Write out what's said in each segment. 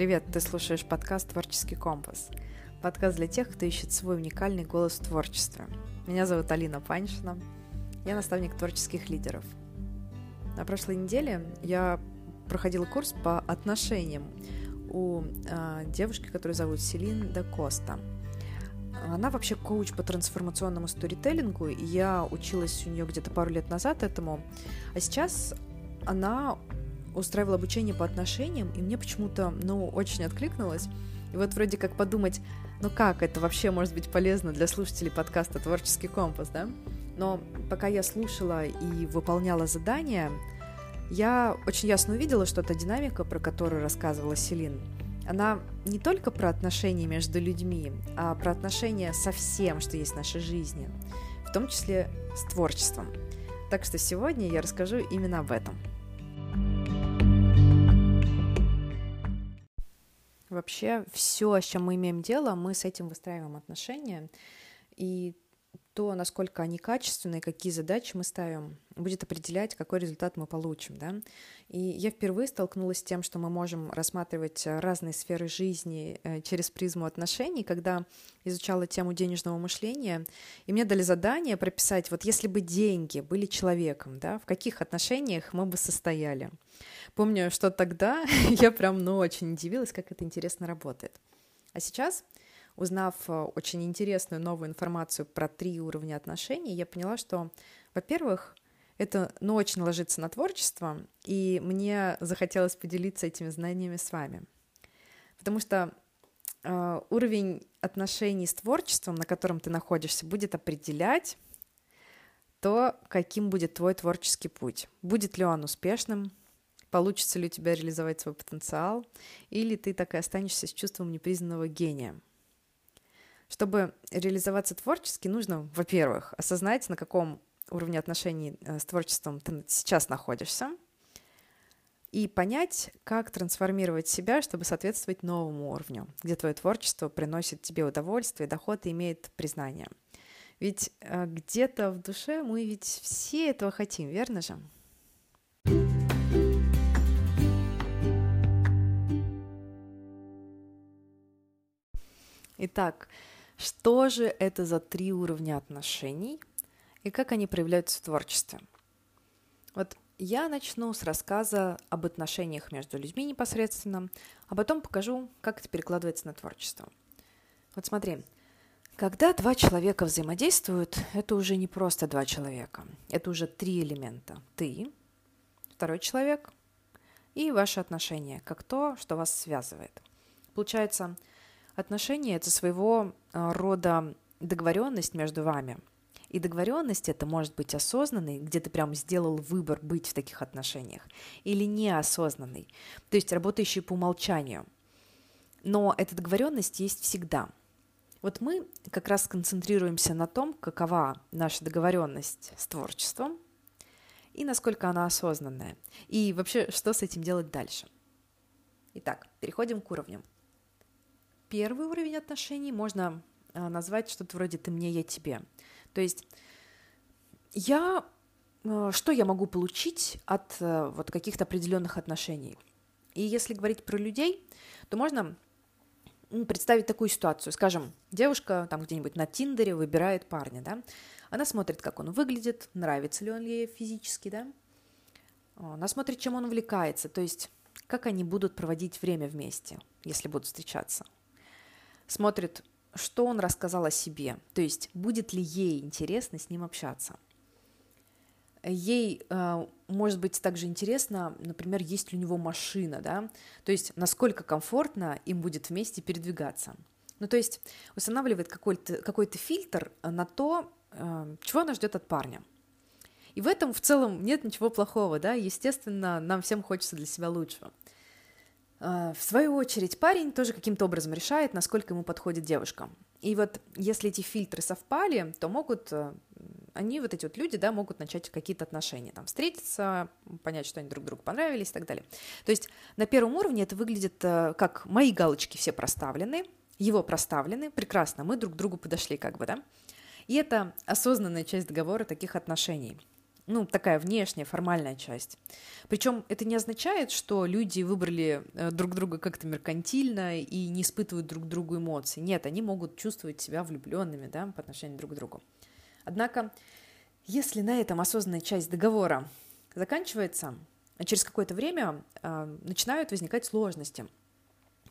Привет, ты слушаешь подкаст «Творческий компас». Подкаст для тех, кто ищет свой уникальный голос в творчестве. Меня зовут Алина Панчина, я наставник творческих лидеров. На прошлой неделе я проходила курс по отношениям у девушки, которую зовут Селинда Коста. Она вообще коуч по трансформационному сторителлингу, и я училась у нее где-то пару лет назад этому, а сейчас она устраивала обучение по отношениям, и мне почему-то, очень откликнулось. И вот вроде как подумать, как это вообще может быть полезно для слушателей подкаста «Творческий компас», да? Но пока я слушала и выполняла задания, я очень ясно увидела, что та динамика, про которую рассказывала Селин, она не только про отношения между людьми, а про отношения со всем, что есть в нашей жизни, в том числе с творчеством. Так что сегодня я расскажу именно об этом. Вообще все, с чем мы имеем дело, мы с этим выстраиваем отношения, и то, насколько они качественные, какие задачи мы ставим, будет определять, какой результат мы получим, да? И я впервые столкнулась с тем, что мы можем рассматривать разные сферы жизни через призму отношений, когда изучала тему денежного мышления, и мне дали задание прописать, если бы деньги были человеком, да, в каких отношениях мы бы состояли. Помню, что тогда я очень удивилась, как это интересно работает. А сейчас, узнав очень интересную новую информацию про 3 уровня отношений, я поняла, что, во-первых, это очень ложится на творчество, и мне захотелось поделиться этими знаниями с вами. Потому что уровень отношений с творчеством, на котором ты находишься, будет определять то, каким будет твой творческий путь. Будет ли он успешным, получится ли у тебя реализовать свой потенциал, или ты так и останешься с чувством непризнанного гения. Чтобы реализоваться творчески, нужно, во-первых, осознать, на каком уровне отношений с творчеством ты сейчас находишься, и понять, как трансформировать себя, чтобы соответствовать новому уровню, где твое творчество приносит тебе удовольствие, доход и имеет признание. Ведь где-то в душе мы ведь все этого хотим, верно же? Итак, что же это за 3 уровня отношений и как они проявляются в творчестве? Я начну с рассказа об отношениях между людьми непосредственно, а потом покажу, как это перекладывается на творчество. Смотри, когда 2 человека взаимодействуют, это уже не просто 2 человека, это уже 3 элемента. Ты, 2 человек и ваши отношения, как то, что вас связывает. Получается, отношения – это своего рода договоренность между вами. И договоренность это может быть осознанной, где ты прям сделал выбор быть в таких отношениях, или неосознанной, то есть работающей по умолчанию. Но эта договоренность есть всегда. Мы как раз концентрируемся на том, какова наша договоренность с творчеством и насколько она осознанная. И вообще, что с этим делать дальше. Итак, переходим к уровням. Первый уровень отношений можно назвать что-то вроде «ты мне, я тебе». То есть что я могу получить от каких-то определенных отношений? И если говорить про людей, то можно представить такую ситуацию. Скажем, девушка там где-нибудь на Тиндере выбирает парня, да? Она смотрит, как он выглядит, нравится ли он ей физически, да? Она смотрит, чем он увлекается, то есть как они будут проводить время вместе, если будут встречаться. Смотрит, что он рассказал о себе, то есть будет ли ей интересно с ним общаться. Ей может быть также интересно, например, есть ли у него машина, да, то есть насколько комфортно им будет вместе передвигаться. То есть устанавливает какой-то фильтр на то, чего она ждет от парня. И в этом в целом нет ничего плохого, да, естественно, нам всем хочется для себя лучшего. В свою очередь, парень тоже каким-то образом решает, насколько ему подходит девушка. И если эти фильтры совпали, то эти люди могут начать какие-то отношения, там, встретиться, понять, что они друг другу понравились и так далее. То есть на первом уровне это выглядит как мои галочки все проставлены, его проставлены, прекрасно, мы друг к другу подошли, да. И это осознанная часть договора таких отношений. ну, такая внешняя, формальная часть. Причем это не означает, что люди выбрали друг друга как-то меркантильно и не испытывают друг другу эмоций. Нет, они могут чувствовать себя влюбленными, да, по отношению друг к другу. Однако, если на этом осознанная часть договора заканчивается, через какое-то время начинают возникать сложности,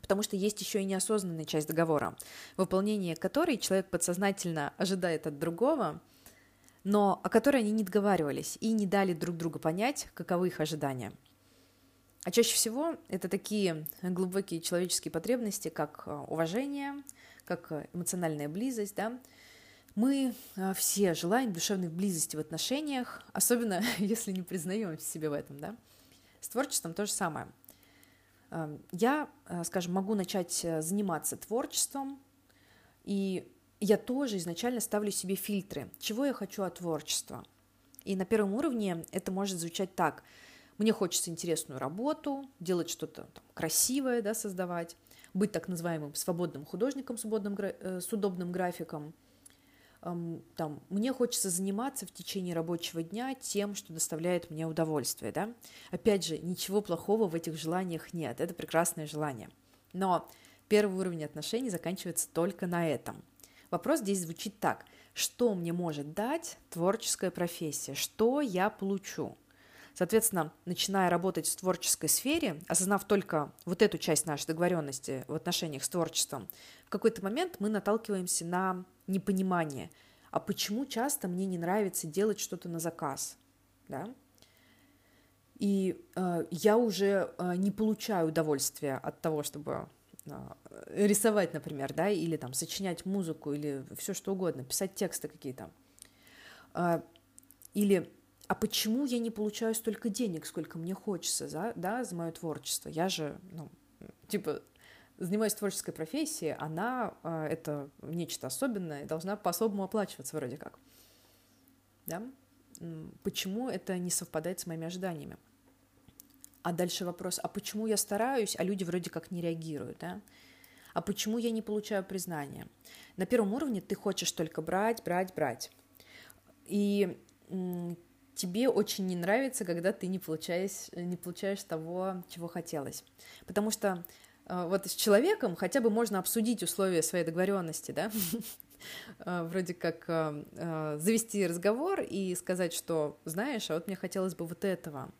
потому что есть еще и неосознанная часть договора, выполнение которой человек подсознательно ожидает от другого, но о которой они не договаривались и не дали друг другу понять, каковы их ожидания. А чаще всего это такие глубокие человеческие потребности, как уважение, как эмоциональная близость, да. Мы все желаем душевной близости в отношениях, особенно если не признаем себе в этом, да. С творчеством то же самое. Я, скажем, могу начать заниматься творчеством, и я тоже изначально ставлю себе фильтры, чего я хочу от творчества. И на первом уровне это может звучать так. Мне хочется интересную работу, делать что-то там красивое, да, создавать, быть так называемым свободным художником с удобным графиком. Там, мне хочется заниматься в течение рабочего дня тем, что доставляет мне удовольствие, да? Опять же, ничего плохого в этих желаниях нет, это прекрасное желание. Но первый уровень отношений заканчивается только на этом. Вопрос здесь звучит так: что мне может дать творческая профессия, что я получу? Соответственно, начиная работать в творческой сфере, осознав только вот эту часть нашей договоренности в отношениях с творчеством, в какой-то момент мы наталкиваемся на непонимание, а почему часто мне не нравится делать что-то на заказ, да? И я уже не получаю удовольствия от того, чтобы рисовать, например, да, или там сочинять музыку, или все что угодно, писать тексты какие-то, или а почему я не получаю столько денег, сколько мне хочется, да, за мое творчество, я же, ну, типа, занимаясь творческой профессией, она — это нечто особенное, должна по-особому оплачиваться вроде как. Да? Почему это не совпадает с моими ожиданиями? А дальше вопрос, а почему я стараюсь, а люди вроде как не реагируют? Да? А почему я не получаю признания? На первом уровне ты хочешь только брать, брать, брать. И тебе очень не нравится, когда ты не получаешь того, чего хотелось. Потому что вот с человеком хотя бы можно обсудить условия своей договоренности, да, вроде как завести разговор и сказать, что, знаешь, а вот мне хотелось бы вот этого,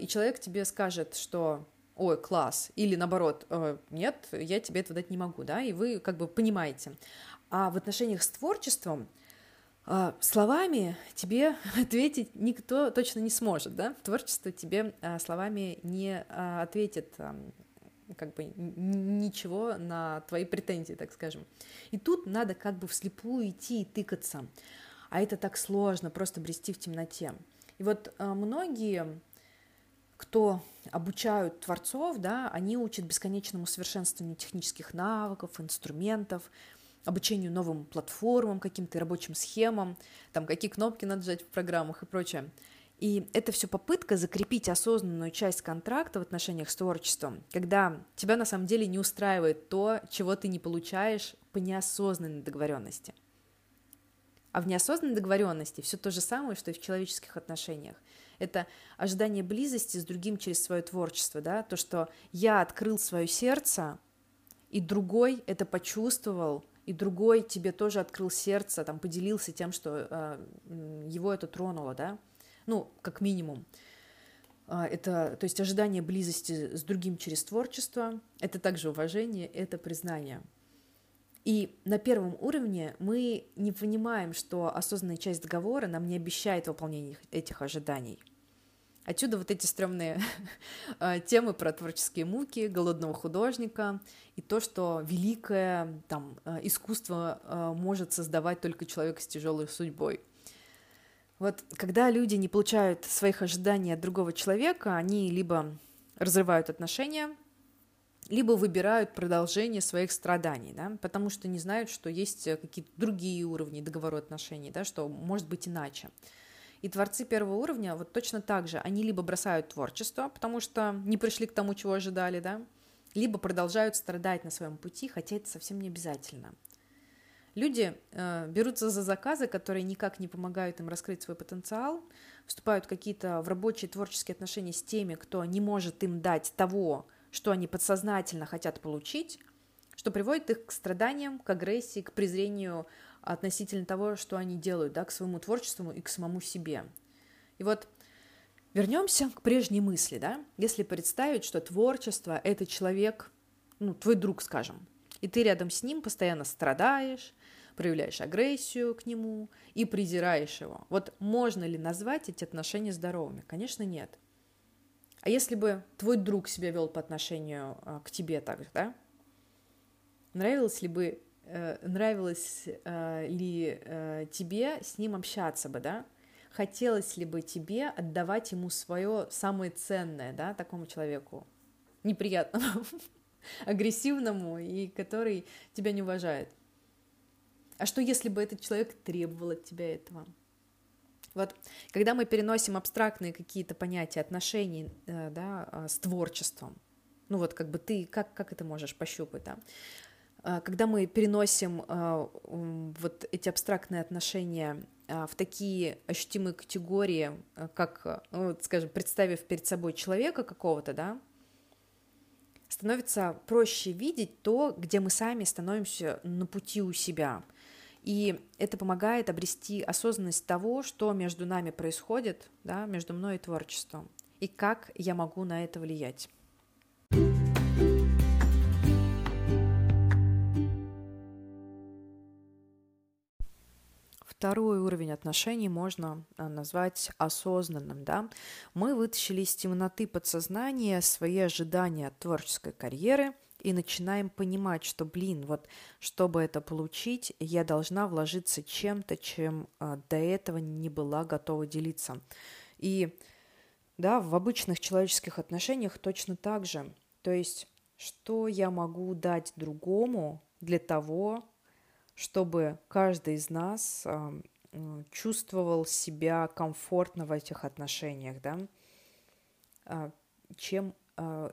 и человек тебе скажет, что, ой, класс, или наоборот, нет, я тебе этого дать не могу, да, и вы как бы понимаете. А в отношениях с творчеством словами тебе ответить никто точно не сможет, да, творчество тебе словами не ответит, как бы ничего на твои претензии, так скажем. И тут надо как бы вслепую идти и тыкаться. А это так сложно, просто брести в темноте. И вот многие, кто обучают творцов, да, они учат бесконечному совершенствованию технических навыков, инструментов, обучению новым платформам, каким-то рабочим схемам, там, какие кнопки надо нажать в программах и прочее. И это все попытка закрепить осознанную часть контракта в отношениях с творчеством, когда тебя на самом деле не устраивает то, чего ты не получаешь по неосознанной договоренности. А в неосознанной договоренности все то же самое, что и в человеческих отношениях. Это ожидание близости с другим через свое творчество, да? То, что я открыл свое сердце, и другой это почувствовал, и другой тебе тоже открыл сердце, там, поделился тем, что его это тронуло, да? Ну, как минимум, это, то есть ожидание близости с другим через творчество, это также уважение, это признание. И на первом уровне мы не понимаем, что осознанная часть договора нам не обещает выполнения этих ожиданий. Отсюда вот эти стрёмные темы про творческие муки, голодного художника и то, что великое там, искусство может создавать только человек с тяжелой судьбой. Вот когда люди не получают своих ожиданий от другого человека, они либо разрывают отношения, либо выбирают продолжение своих страданий, да, потому что не знают, что есть какие-то другие уровни договора отношений, да, что может быть иначе. И творцы первого уровня вот точно так же, они либо бросают творчество, потому что не пришли к тому, чего ожидали, да, либо продолжают страдать на своем пути, хотя это совсем не обязательно. Люди берутся за заказы, которые никак не помогают им раскрыть свой потенциал, вступают какие-то в рабочие творческие отношения с теми, кто не может им дать того, что они подсознательно хотят получить, что приводит их к страданиям, к агрессии, к презрению относительно того, что они делают, да, к своему творчеству и к самому себе. И вот вернемся к прежней мысли, да? Если представить, что творчество – это человек, твой друг, скажем, и ты рядом с ним постоянно страдаешь, проявляешь агрессию к нему и презираешь его. Вот можно ли назвать эти отношения здоровыми? Конечно, нет. А если бы твой друг себя вел по отношению к тебе так же, да? Нравилось ли тебе с ним общаться бы, да? Хотелось ли бы тебе отдавать ему свое самое ценное, да, такому человеку неприятному, агрессивному и который тебя не уважает? А что, если бы этот человек требовал от тебя этого? Вот, когда мы переносим абстрактные какие-то понятия отношений, да, с творчеством, ты как это можешь пощупать, да? Когда мы переносим вот эти абстрактные отношения в такие ощутимые категории, как, представив перед собой человека какого-то, да, становится проще видеть то, где мы сами становимся на пути у себя. И это помогает обрести осознанность того, что между нами происходит, да, между мной и творчеством, и как я могу на это влиять. Второй уровень отношений можно назвать осознанным, да? Мы вытащили из темноты подсознания свои ожидания от творческой карьеры и начинаем понимать, что, чтобы это получить, я должна вложиться чем-то, чем до этого не была готова делиться. И да, в обычных человеческих отношениях точно так же. То есть, что я могу дать другому для того, чтобы каждый из нас чувствовал себя комфортно в этих отношениях, да? Чем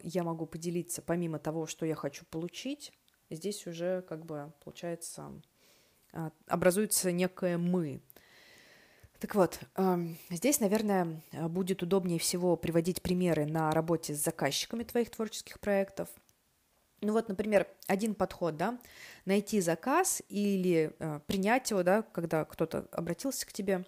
я могу поделиться, помимо того, что я хочу получить, здесь уже получается образуется некое «мы». Так вот, здесь, наверное, будет удобнее всего приводить примеры на работе с заказчиками твоих творческих проектов. Например, один подход, да, найти заказ или принять его, да, когда кто-то обратился к тебе.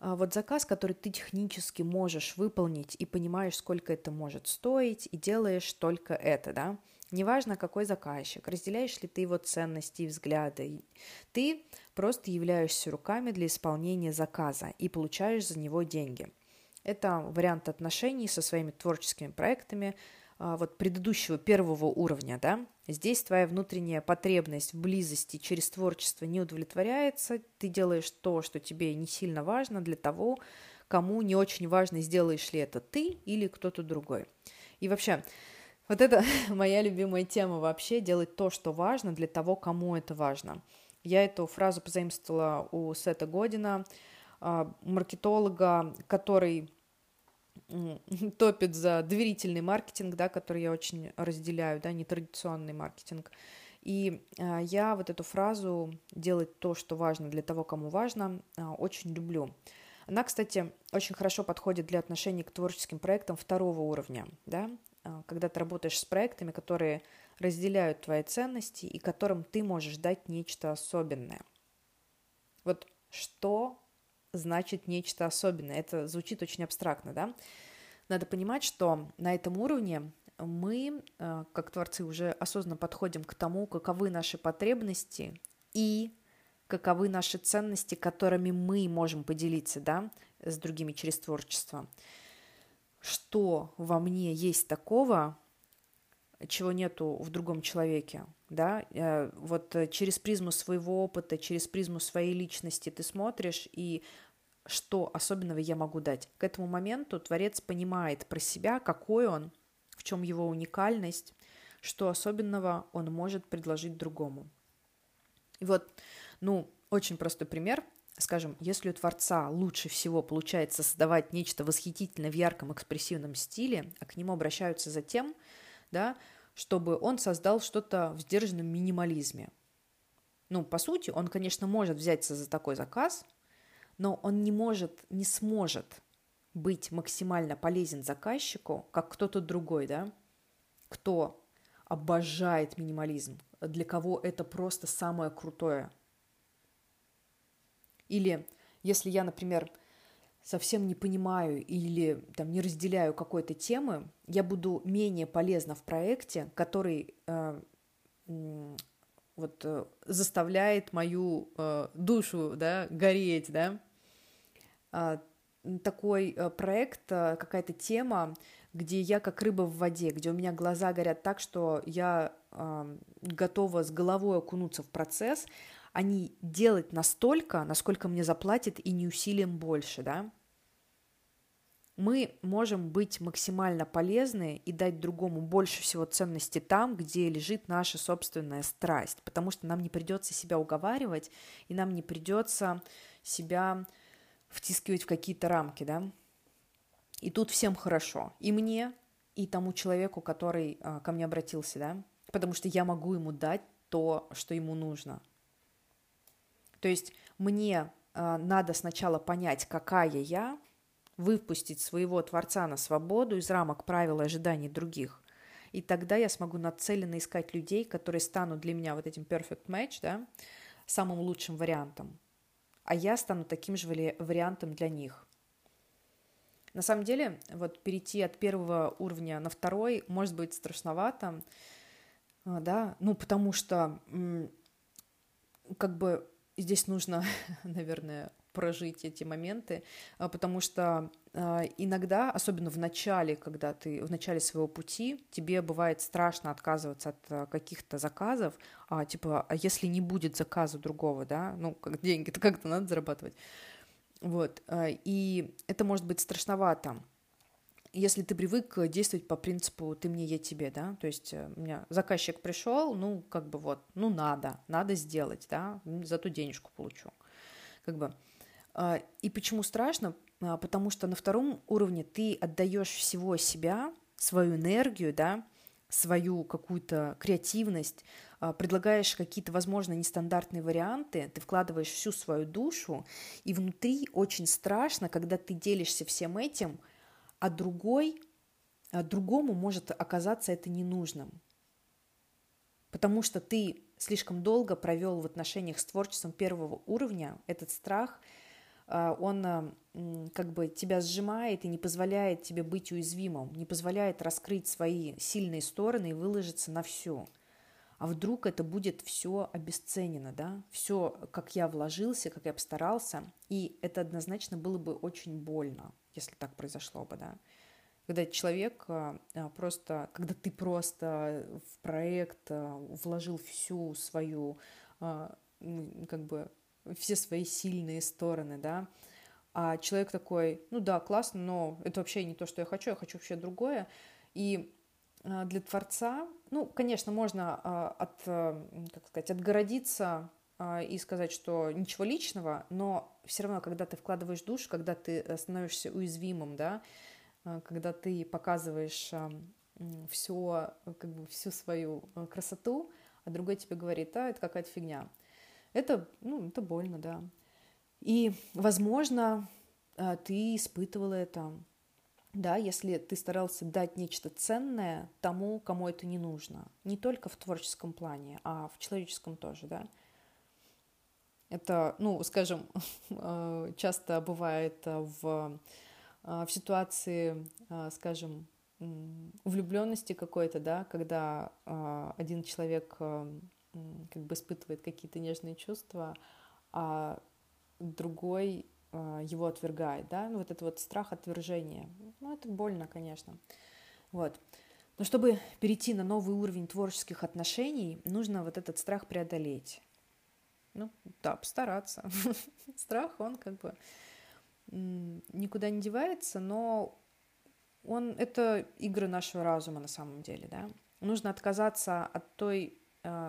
Заказ, который ты технически можешь выполнить и понимаешь, сколько это может стоить, и делаешь только это, да. Неважно, какой заказчик, разделяешь ли ты его ценности и взгляды, ты просто являешься руками для исполнения заказа и получаешь за него деньги. Это вариант отношений со своими творческими проектами, предыдущего первого уровня, да, здесь твоя внутренняя потребность в близости через творчество не удовлетворяется, ты делаешь то, что тебе не сильно важно, для того, кому не очень важно, сделаешь ли это ты или кто-то другой. И вообще, вот это моя любимая тема вообще, делать то, что важно, для того, кому это важно. Я эту фразу позаимствовала у Сета Година, маркетолога, который топит за доверительный маркетинг, да, который я очень разделяю, да, нетрадиционный маркетинг. И я вот эту фразу «делать то, что важно, для того, кому важно» очень люблю. Она, кстати, очень хорошо подходит для отношений к творческим проектам второго уровня, да, когда ты работаешь с проектами, которые разделяют твои ценности и которым ты можешь дать нечто особенное. Вот что значит нечто особенное. Это звучит очень абстрактно, да? Надо понимать, что на этом уровне мы, как творцы, уже осознанно подходим к тому, каковы наши потребности и каковы наши ценности, которыми мы можем поделиться, да, с другими через творчество. Что во мне есть такого, чего нету в другом человеке, да, через призму своего опыта, через призму своей личности ты смотришь, и что особенного я могу дать. К этому моменту творец понимает про себя, какой он, в чем его уникальность, что особенного он может предложить другому. И очень простой пример. Скажем, если у творца лучше всего получается создавать нечто восхитительно в ярком экспрессивном стиле, а к нему обращаются за тем, да, чтобы он создал что-то в сдержанном минимализме. Ну, по сути, он, конечно, может взяться за такой заказ, но он не сможет быть максимально полезен заказчику, как кто-то другой, да, кто обожает минимализм, для кого это просто самое крутое. Или если я, например, совсем не понимаю или там, не разделяю какой-то темы, я буду менее полезна в проекте, который заставляет мою душу, да, гореть, да. Такой проект, какая-то тема, где я как рыба в воде, где у меня глаза горят так, что я готова с головой окунуться в процесс, а не делать настолько, насколько мне заплатят, и не усилием больше, да. Мы можем быть максимально полезны и дать другому больше всего ценности там, где лежит наша собственная страсть, потому что нам не придется себя уговаривать, и нам не придется себя втискивать в какие-то рамки, да. И тут всем хорошо, и мне, и тому человеку, который ко мне обратился, да, потому что я могу ему дать то, что ему нужно. То есть мне надо сначала понять, какая я, выпустить своего творца на свободу из рамок правил и ожиданий других. И тогда я смогу нацеленно искать людей, которые станут для меня вот этим perfect match, да, самым лучшим вариантом. А я стану таким же вариантом для них. На самом деле, вот перейти от первого уровня на второй может быть страшновато, да, ну потому что как бы здесь нужно, наверное, прожить эти моменты, потому что иногда, особенно в начале, когда ты в начале своего пути, тебе бывает страшно отказываться от каких-то заказов, а если не будет заказа другого, да, ну, как деньги-то как-то надо зарабатывать, вот, и это может быть страшновато, если ты привык действовать по принципу «ты мне, я тебе», да, то есть у меня заказчик пришел, ну, как бы вот, ну, надо сделать, да, зато денежку получу, как бы. И почему страшно? Потому что на втором уровне ты отдаешь всего себя, свою энергию, да, свою какую-то креативность, предлагаешь какие-то, возможно, нестандартные варианты, ты вкладываешь всю свою душу, и внутри очень страшно, когда ты делишься всем этим, а другому может оказаться это ненужным. Потому что ты слишком долго провел в отношениях с творчеством первого уровня, этот страх, он как бы тебя сжимает и не позволяет тебе быть уязвимым, не позволяет раскрыть свои сильные стороны и выложиться на всё. А вдруг это будет все обесценено, да? Все, как я вложился, как я постарался, и это однозначно было бы очень больно, если так произошло бы, да? Когда человек просто, когда ты просто в проект вложил всю свою, как бы, все свои сильные стороны, да, а человек такой, ну да, классно, но это вообще не то, что я хочу вообще другое, и для творца, ну, конечно, можно отгородиться и сказать, что ничего личного, но все равно, когда ты вкладываешь душу, когда ты становишься уязвимым, да, когда ты показываешь все, как бы всю свою красоту, а другой тебе говорит, это какая-то фигня. Это, ну, это больно, да. И, возможно, ты испытывала это, да, если ты старался дать нечто ценное тому, кому это не нужно. Не только в творческом плане, а в человеческом тоже, да. Это, ну, скажем, часто бывает в ситуации, скажем, влюбленности какой-то, да, когда один человек как бы испытывает какие-то нежные чувства, а другой его отвергает, да, ну, вот это вот страх отвержения, ну, это больно, конечно, вот. Но чтобы перейти на новый уровень творческих отношений, нужно вот этот страх преодолеть, ну, да, постараться, страх, он как бы никуда не девается, но это игры нашего разума на самом деле, да. Нужно отказаться от той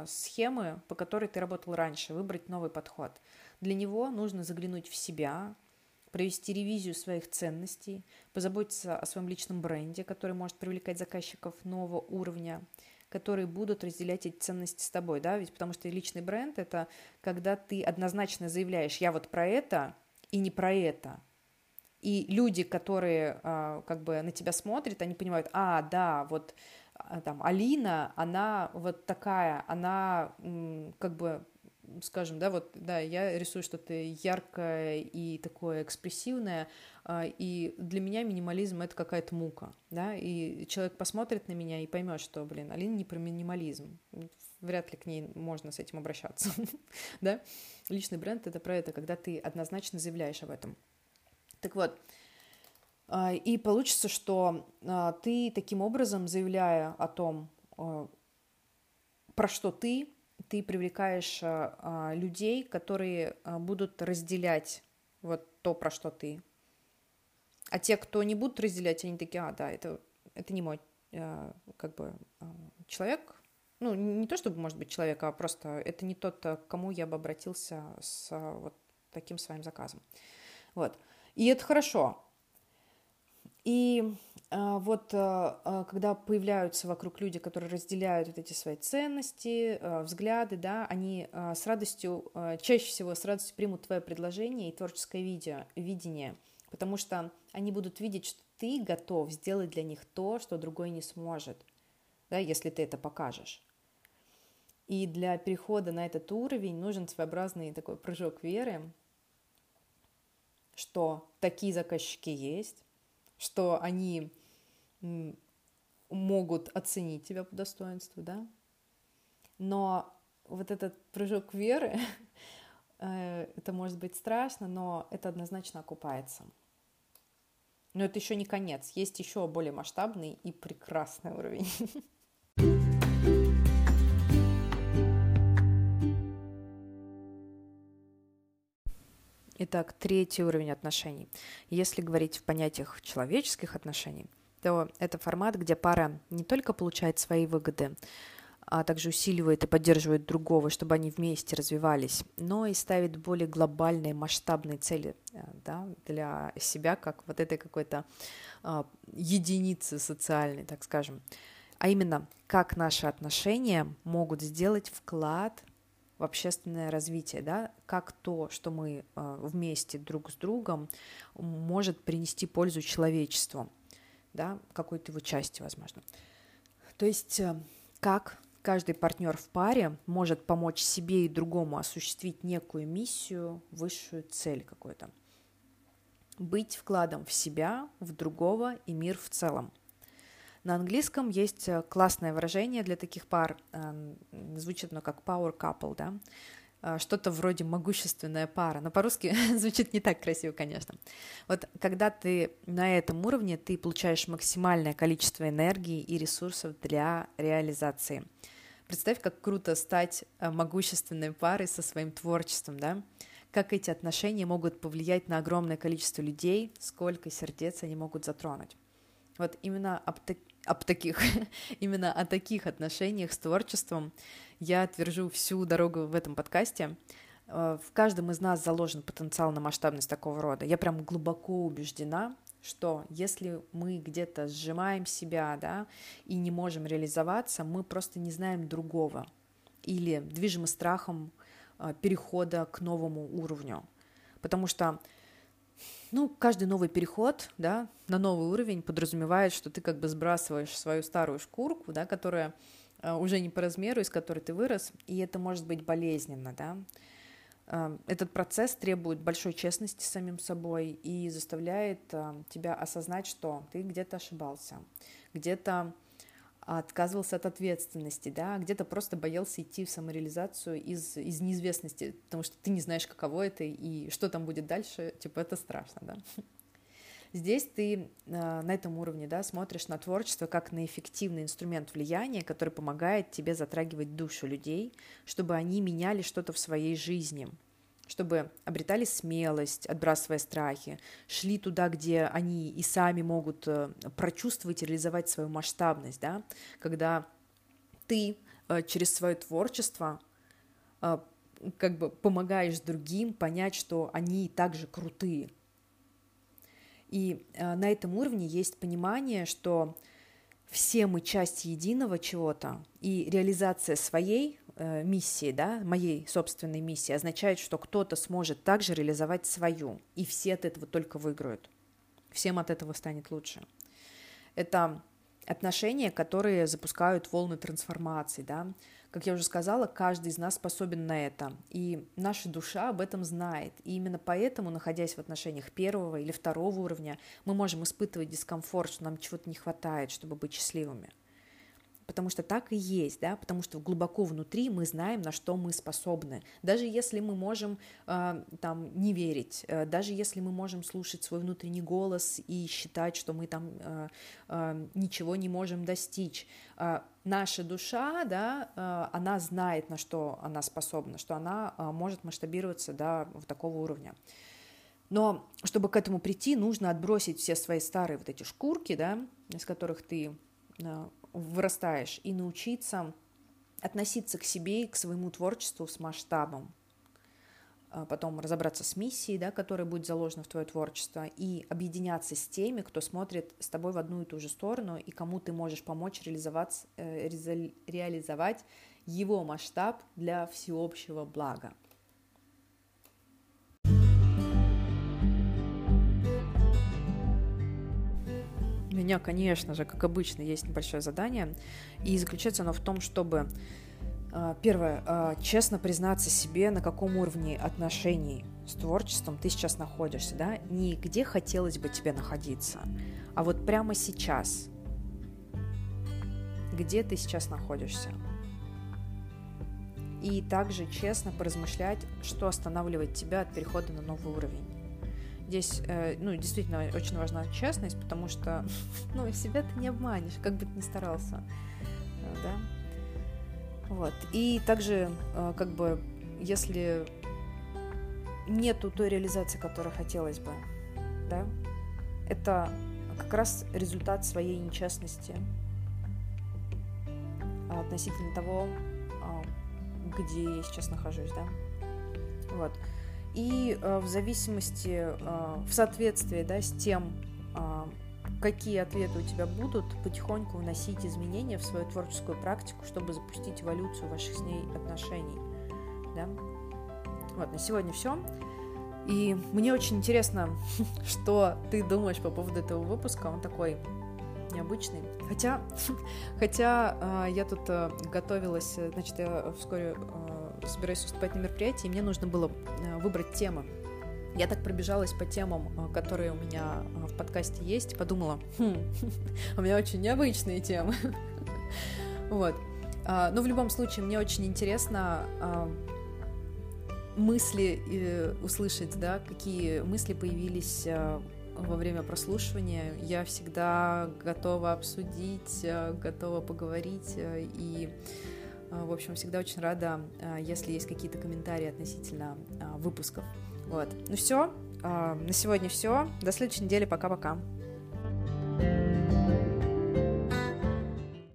схемы, по которой ты работал раньше, выбрать новый подход. Для него нужно заглянуть в себя, провести ревизию своих ценностей, позаботиться о своем личном бренде, который может привлекать заказчиков нового уровня, которые будут разделять эти ценности с тобой, да, ведь потому что личный бренд – это когда ты однозначно заявляешь, я вот про это и не про это, и люди, которые как бы на тебя смотрят, они понимают, а, да, вот там Алина, она вот такая, она как бы, скажем, да, вот, да, я рисую что-то яркое и такое экспрессивное, и для меня минимализм — это какая-то мука, да, и человек посмотрит на меня и поймет, что, блин, Алина не про минимализм, вряд ли к ней можно с этим обращаться, да, личный бренд — это про это, когда ты однозначно заявляешь об этом. Так вот, и получится, что ты таким образом, заявляя о том, про что ты привлекаешь людей, которые будут разделять вот то, про что ты. А те, кто не будут разделять, они такие, а, да, это не мой как бы человек. Ну, не то чтобы, может быть, человек, а просто это не тот, к кому я бы обратился с вот таким своим заказом. Вот. И это хорошо. И вот когда появляются вокруг люди, которые разделяют вот эти свои ценности, взгляды, да, они с радостью, чаще всего с радостью примут твое предложение и творческое видение, потому что они будут видеть, что ты готов сделать для них то, что другой не сможет, да, если ты это покажешь. И для перехода на этот уровень нужен своеобразный такой прыжок веры, что такие заказчики есть, что они могут оценить тебя по достоинству, да? Но вот этот прыжок веры, это может быть страшно, но это однозначно окупается. Но это еще не конец, есть еще более масштабный и прекрасный уровень. Итак, третий уровень отношений. Если говорить в понятиях человеческих отношений, то это формат, где пара не только получает свои выгоды, а также усиливает и поддерживает другого, чтобы они вместе развивались, но и ставит более глобальные, масштабные цели, да, для себя, как вот этой какой-то единицы социальной, так скажем. А именно, как наши отношения могут сделать вклад в общественное развитие, да, как то, что мы вместе друг с другом, может принести пользу человечеству, да, какой-то его части, возможно. То есть как каждый партнер в паре может помочь себе и другому осуществить некую миссию, высшую цель какую-то. Быть вкладом в себя, в другого и мир в целом. На английском есть классное выражение для таких пар, звучит оно как power couple, да, что-то вроде могущественная пара, но по-русски звучит не так красиво, конечно. Вот когда ты на этом уровне, ты получаешь максимальное количество энергии и ресурсов для реализации. Представь, как круто стать могущественной парой со своим творчеством, да, как эти отношения могут повлиять на огромное количество людей, сколько сердец они могут затронуть. Вот именно именно о таких отношениях с творчеством я твержу всю дорогу в этом подкасте. В каждом из нас заложен потенциал на масштабность такого рода. Я прям глубоко убеждена, что если мы где-то сжимаем себя, да, и не можем реализоваться, мы просто не знаем другого или движимы страхом перехода к новому уровню. Потому что каждый новый переход, да, на новый уровень подразумевает, что ты как бы сбрасываешь свою старую шкурку, да, которая уже не по размеру, из которой ты вырос, и это может быть болезненно, да. Этот процесс требует большой честности с самим собой и заставляет тебя осознать, что ты где-то ошибался, где-то отказывался от ответственности, да, где-то просто боялся идти в самореализацию из неизвестности, потому что ты не знаешь, каково это и что там будет дальше, типа это страшно, да. Здесь ты на этом уровне, да, смотришь на творчество как на эффективный инструмент влияния, который помогает тебе затрагивать душу людей, чтобы они меняли что-то в своей жизни, чтобы обретали смелость, отбрасывая страхи, шли туда, где они и сами могут прочувствовать и реализовать свою масштабность, да? Когда ты через свое творчество как бы помогаешь другим понять, что они также крутые. И на этом уровне есть понимание, что все мы часть единого чего-то, и реализация своей миссии, да, моей собственной миссии означает, что кто-то сможет также реализовать свою, и все от этого только выиграют. Всем от этого станет лучше. Это отношения, которые запускают волны трансформаций, да. Как я уже сказала, каждый из нас способен на это, и наша душа об этом знает. И именно поэтому, находясь в отношениях первого или второго уровня, мы можем испытывать дискомфорт, что нам чего-то не хватает, чтобы быть счастливыми. Потому что так и есть, да, потому что глубоко внутри мы знаем, на что мы способны. Даже если мы можем не верить, даже если мы можем слушать свой внутренний голос и считать, что мы там ничего не можем достичь, наша душа, да, она знает, на что она способна, что она может масштабироваться до такого уровня. Но чтобы к этому прийти, нужно отбросить все свои старые вот эти шкурки, да, из которых ты вырастаешь, и научиться относиться к себе и к своему творчеству с масштабом. Потом разобраться с миссией, да, которая будет заложена в твое творчество, и объединяться с теми, кто смотрит с тобой в одну и ту же сторону, и кому ты можешь помочь реализовать его масштаб для всеобщего блага. У меня, конечно же, как обычно, есть небольшое задание, и заключается оно в том, чтобы, первое, честно признаться себе, на каком уровне отношений с творчеством ты сейчас находишься, да, не где хотелось бы тебе находиться, а вот прямо сейчас, где ты сейчас находишься. И также честно поразмышлять, что останавливает тебя от перехода на новый уровень. Здесь, действительно, очень важна честность, потому что, себя ты не обманешь, как бы ты ни старался, да, вот, и также, если нету той реализации, которой хотелось бы, да, это как раз результат своей нечестности относительно того, где я сейчас нахожусь, да, вот. И в зависимости, в соответствии, да, с тем, какие ответы у тебя будут, потихоньку вносить изменения в свою творческую практику, чтобы запустить эволюцию ваших с ней отношений. Да? Вот, на сегодня все. И мне очень интересно, что ты думаешь по поводу этого выпуска. Он такой необычный. Хотя я тут готовилась, значит, я вскоре собираюсь выступать на мероприятии, и мне нужно было выбрать темы. Я так пробежалась по темам, которые у меня в подкасте есть, и подумала, у меня очень необычные темы. Вот. Но в любом случае, мне очень интересно мысли услышать, да, какие мысли появились во время прослушивания. Я всегда готова обсудить, готова поговорить, и в общем, всегда очень рада, если есть какие-то комментарии относительно выпусков. Вот. Ну все, на сегодня все. До следующей недели. Пока-пока.